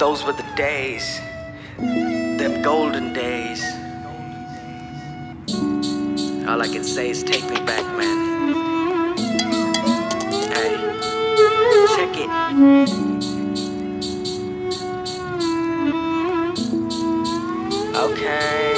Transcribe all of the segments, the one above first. Those were the days, them golden days. All I can say is take me back, man. Hey, check it. Okay,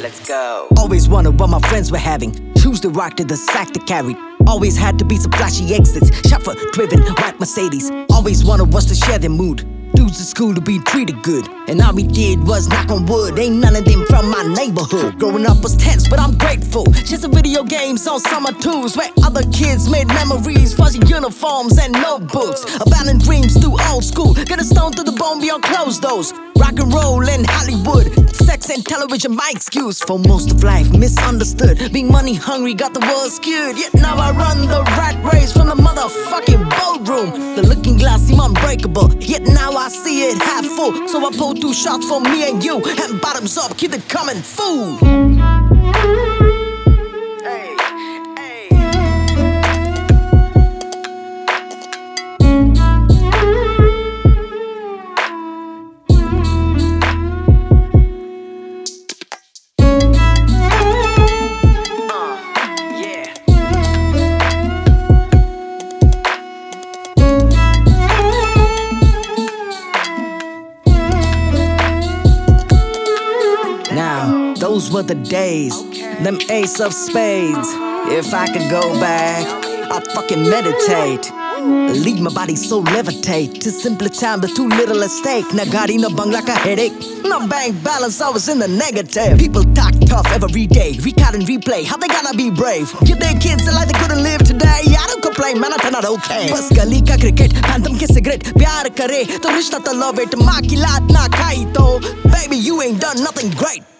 let's go. Always wondered what my friends were having. Choose the rock to the sack to carry. Always had to be some flashy exits. Chauffeur driven, white Mercedes. Always wanted what's to share their mood. Dudes at school to be treated good, and all we did was knock on wood. Ain't none of them from my neighborhood. Growing up was tense, but I'm grateful. Just a video games on summer tours where other kids made memories, fuzzy uniforms and notebooks, abounding dreams through old school. Get a stone through the bone beyond closed doors. Rock and roll in Hollywood, sex and television my excuse for most of life. Misunderstood, being money hungry got the world skewed. Yet now I run the rat race from the motherfucking boardroom. The looking glass seemed unbreakable, yet now I see it half full. So I pull two shots for me and you, and bottoms up, keep it coming, fool. Hey, hey. Yeah. Now, those were the days, them ace of spades. If I could go back, I'd fucking meditate. Leave my body so levitate to simply time the too little at stake. Nagari na bang like a headache. My bank balance always in the negative. People talk tough every day, recut and replay. How they gotta be brave? Give their kids the life they couldn't live today. I don't complain, man, I'm not okay. Bas gali ka cricket, phantom ke cigarette. Pyar kare to rishta to love it. Maa ki laat na khai to, baby, you ain't done nothing great.